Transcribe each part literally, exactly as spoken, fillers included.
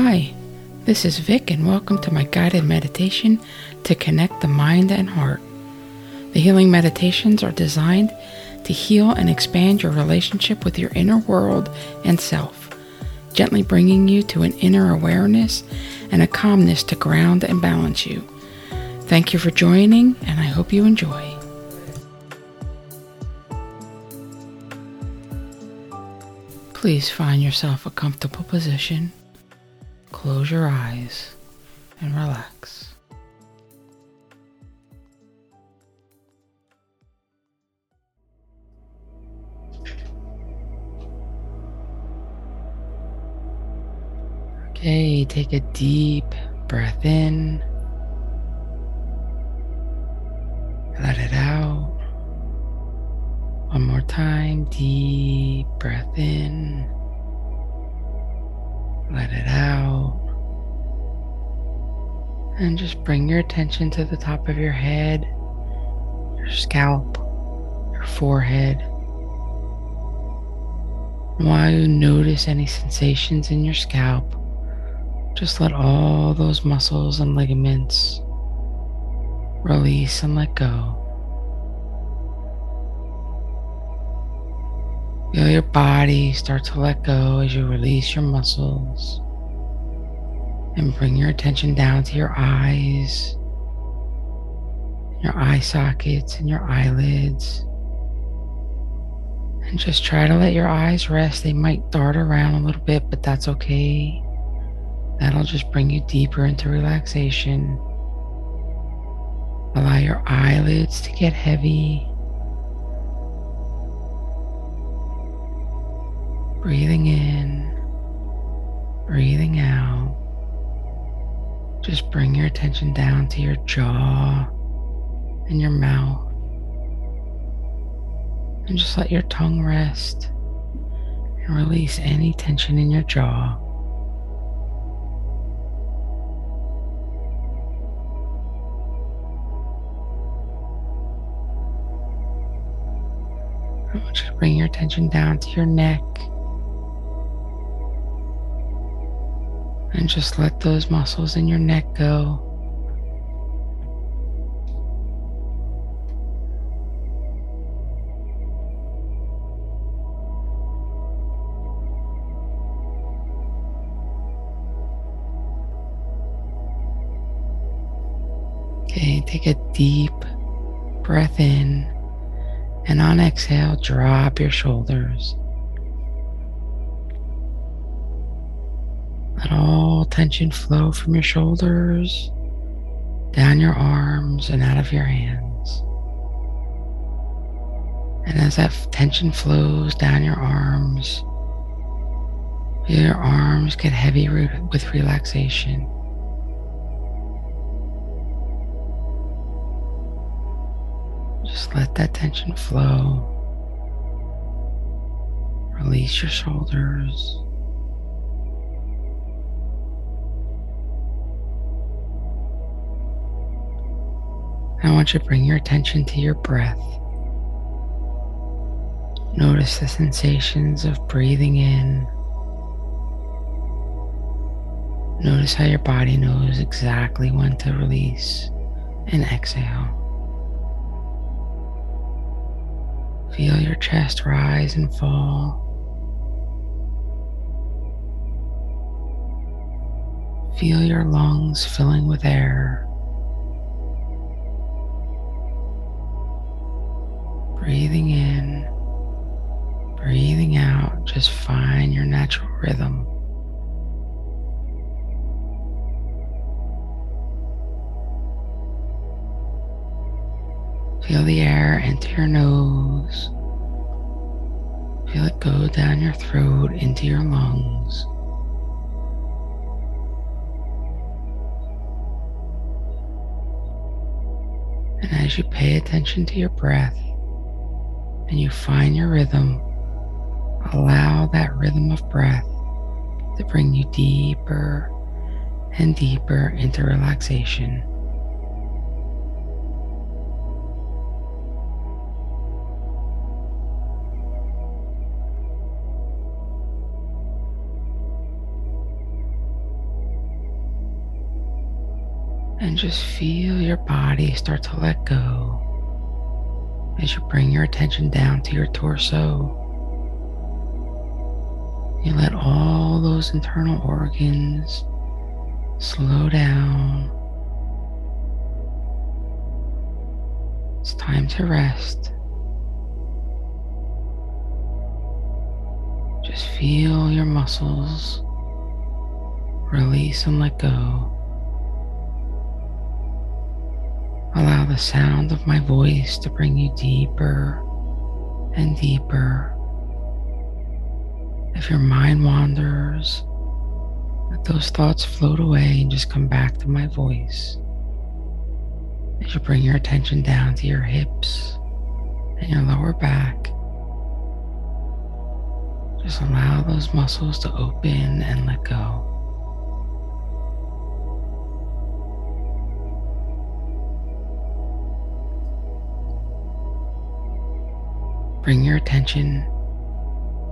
Hi, this is Vic and welcome to my guided meditation to connect the mind and heart. The healing meditations are designed to heal and expand your relationship with your inner world and self, gently bringing you to an inner awareness and a calmness to ground and balance you. Thank you for joining, and I hope you enjoy. Please find yourself a comfortable position. Close your eyes and relax. Okay, take a deep breath in. Let it out. One more time, deep breath in. Let it out. And just bring your attention to the top of your head, your scalp, your forehead. And while you notice any sensations in your scalp, just let all those muscles and ligaments release and let go. Feel your body start to let go as you release your muscles and bring your attention down to your eyes, your eye sockets and your eyelids. And just try to let your eyes rest. They might dart around a little bit, but that's okay. That'll just bring you deeper into relaxation. Allow your eyelids to get heavy. Breathing in, breathing out. Just bring your attention down to your jaw and your mouth. And just let your tongue rest and release any tension in your jaw. I want you to bring your attention down to your neck. And just let those muscles in your neck go. Okay, take a deep breath in, and on exhale, drop your shoulders. Let all tension flow from your shoulders, down your arms, and out of your hands. And as that tension flows down your arms, feel your arms get heavy re- with relaxation. Just let that tension flow. Release your shoulders. I want you to bring your attention to your breath. Notice the sensations of breathing in. Notice how your body knows exactly when to release and exhale. Feel your chest rise and fall. Feel your lungs filling with air. Breathing in, breathing out, just find your natural rhythm. Feel the air enter your nose. Feel it go down your throat into your lungs. And as you pay attention to your breath, and you find your rhythm, allow that rhythm of breath to bring you deeper and deeper into relaxation. And just feel your body start to let go as you bring your attention down to your torso. You let all those internal organs slow down. It's time to rest. Just feel your muscles release and let go. Allow the sound of my voice to bring you deeper and deeper. If your mind wanders, let those thoughts float away and just come back to my voice. As you bring your attention down to your hips and your lower back, just allow those muscles to open and let go. Bring your attention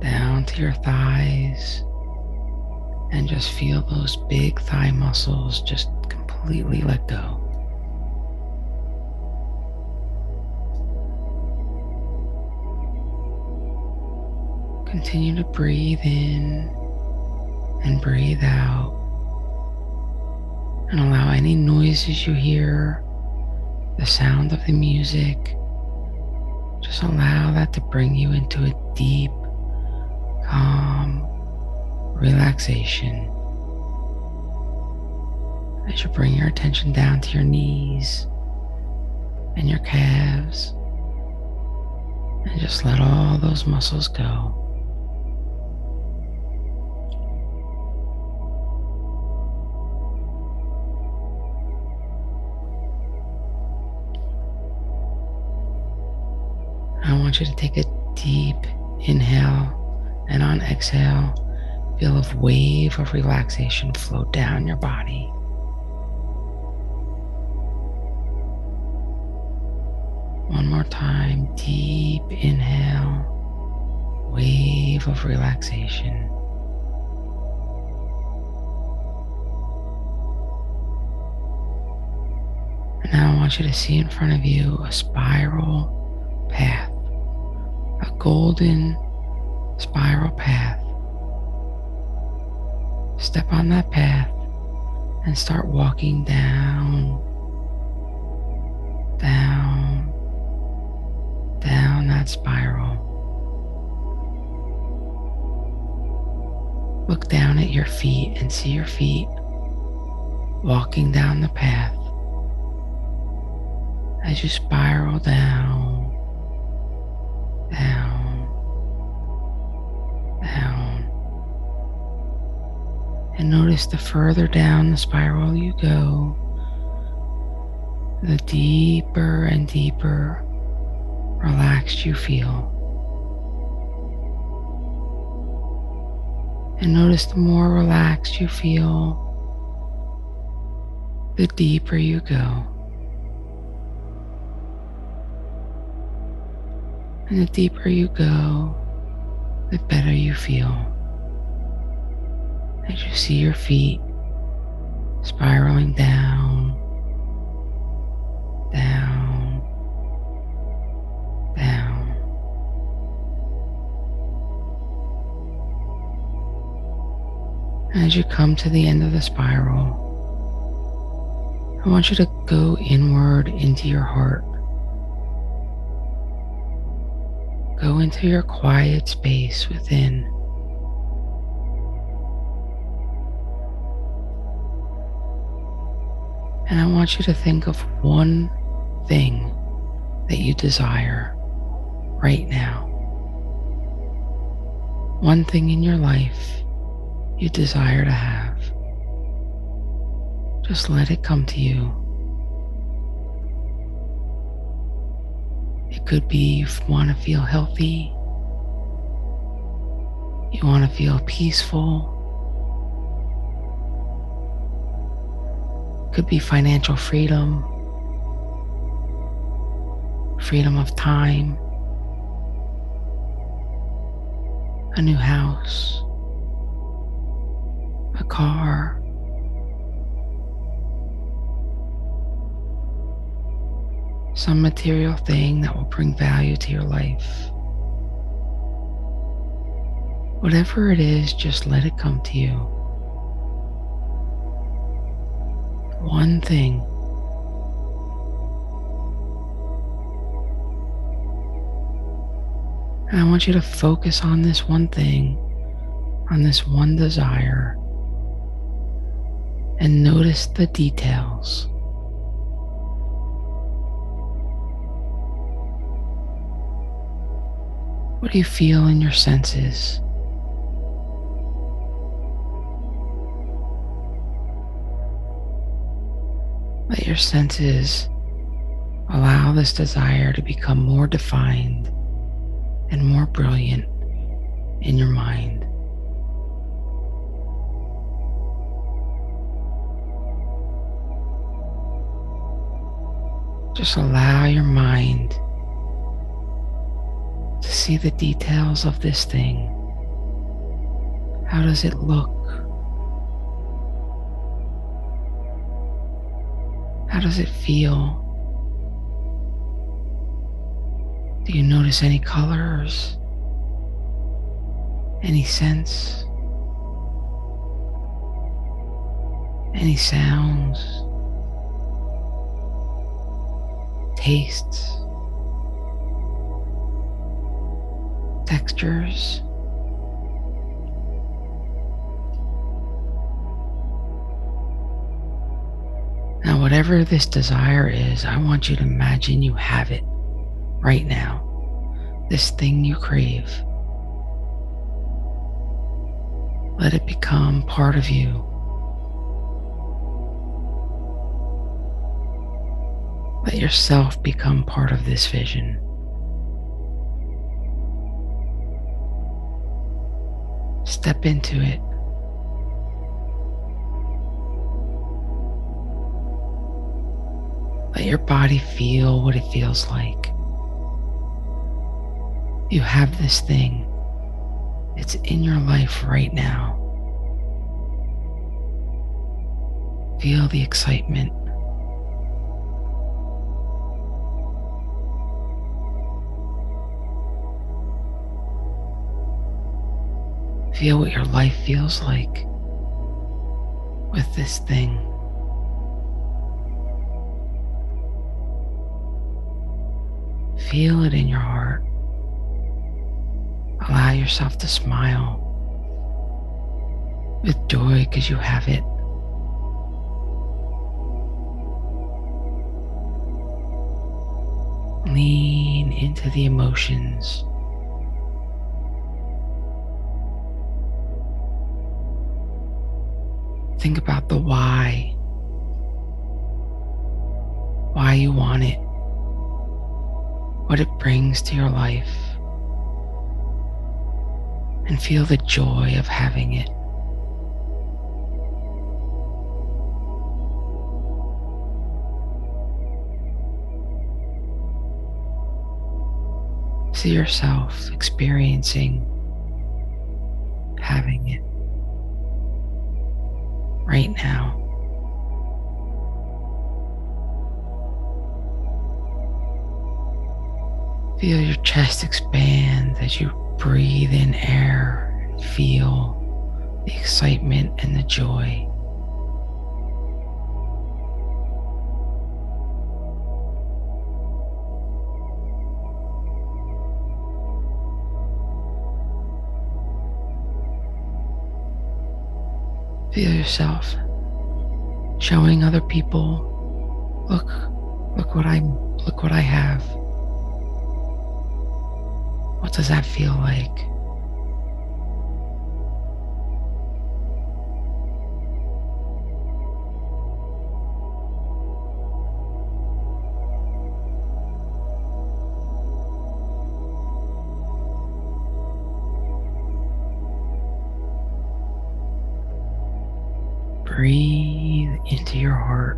down to your thighs and just feel those big thigh muscles just completely let go. Continue to breathe in and breathe out, and allow any noises you hear, the sound of the music, just allow that to bring you into a deep, calm relaxation. As you bring your attention down to your knees and your calves, and just let all those muscles go. I want you to take a deep inhale, and on exhale, feel a wave of relaxation flow down your body. One more time, deep inhale, wave of relaxation. And now I want you to see in front of you a spiral path. A golden spiral path. Step on that path and start walking down, down, down that spiral. Look down at your feet and see your feet walking down the path as you spiral down. Down, down, and notice the further down the spiral you go, the deeper and deeper relaxed you feel. And notice the more relaxed you feel, the deeper you go. And the deeper you go, the better you feel. As you see your feet spiraling down, down, down. As you come to the end of the spiral, I want you to go inward into your heart. Go into your quiet space within. And I want you to think of one thing that you desire right now. One thing in your life you desire to have. Just let it come to you. It could be you want to feel healthy, you want to feel peaceful, could be financial freedom, freedom of time, a new house, a car, some material thing that will bring value to your life. Whatever it is, just let it come to you. One thing. And I want you to focus on this one thing, on this one desire, and notice the details. What do you feel in your senses? Let your senses allow this desire to become more defined and more brilliant in your mind. Just allow your mind to see the details of this thing. How does it look? How does it feel? Do you notice any colors? Any scents? Any sounds? Tastes, textures. Now, whatever this desire is, I want you to imagine you have it right now, this thing you crave. Let it become part of you. Let yourself become part of this vision. Step into it. Let your body feel what it feels like. You have this thing. It's in your life right now. Feel the excitement. Feel what your life feels like with this thing. Feel it in your heart. Allow yourself to smile with joy because you have it. Lean into the emotions. Think about the why, why you want it, what it brings to your life, and feel the joy of having it. See yourself experiencing having it. Right now. Feel your chest expand as you breathe in air and feel the excitement and the joy. Feel yourself showing other people, look, look what I, look what I have. What does that feel like? Breathe into your heart.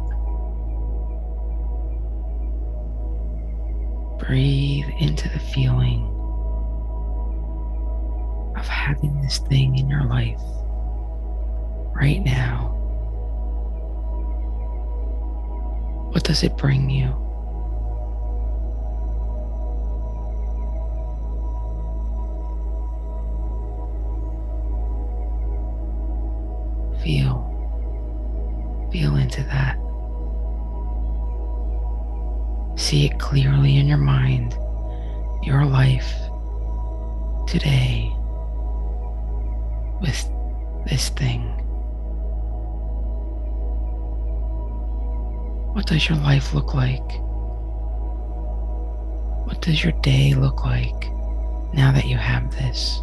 Breathe into the feeling of having this thing in your life right now. What does it bring you? feel. Feel into that. See it clearly in your mind, your life today with this thing. What does your life look like? What does your day look like now that you have this?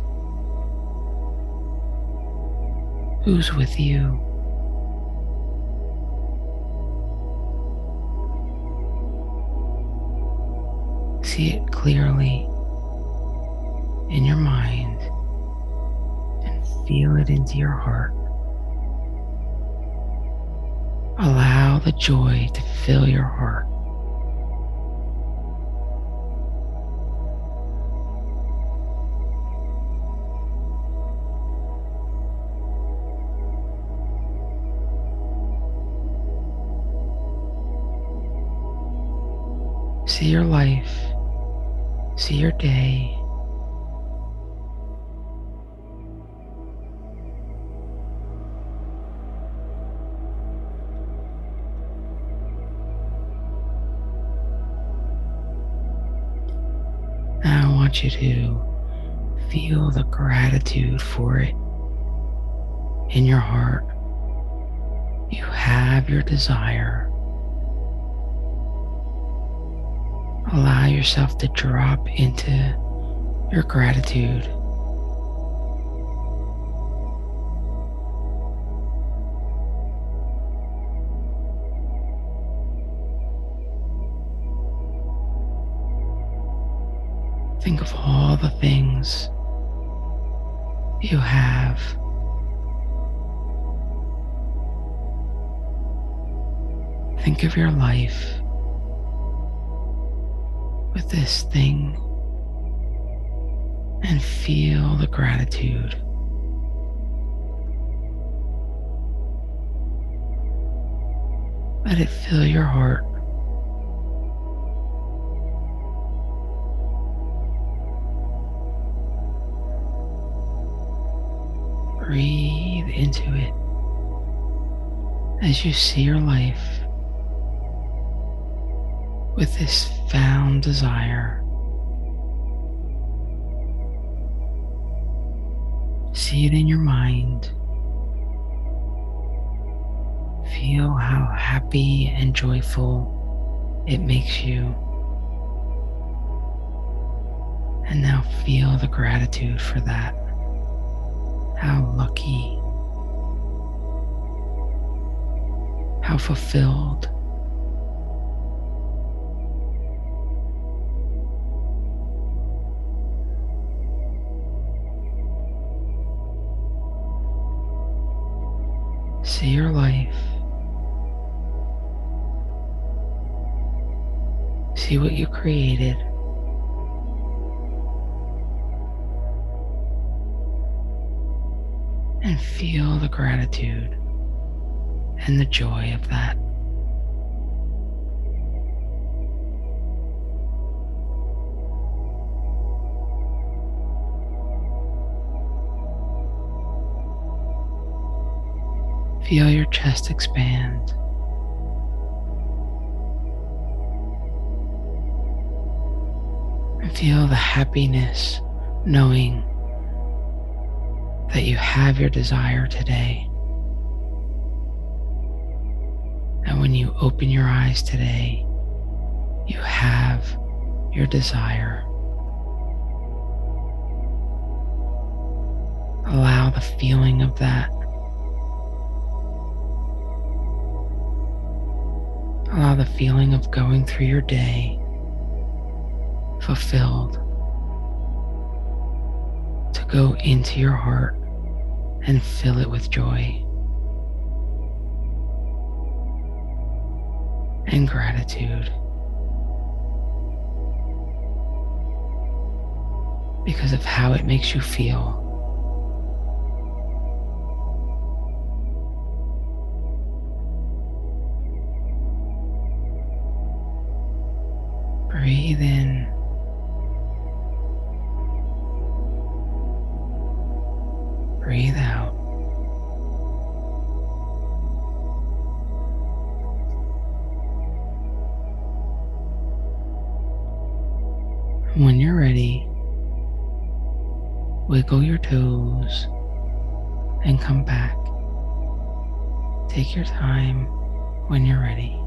Who's with you? See it clearly in your mind and feel it into your heart. Allow the joy to fill your heart. See your life, see your day, now I want you to feel the gratitude for it in your heart. You have your desire. Allow yourself to drop into your gratitude. Think of all the things you have. Think of your life with this thing and feel the gratitude. Let it fill your heart. Breathe into it as you see your life with this found desire. See it in your mind. Feel how happy and joyful it makes you. And now feel the gratitude for that. How lucky. How fulfilled. See your life. See what you created. And feel the gratitude and the joy of that. Feel your chest expand. And feel the happiness knowing that you have your desire today. And when you open your eyes today, you have your desire. Allow the feeling of that. Allow the feeling of going through your day fulfilled to go into your heart and fill it with joy and gratitude. Because of how it makes you feel. Breathe in. Breathe out. When you're ready, wiggle your toes and come back. Take your time when you're ready.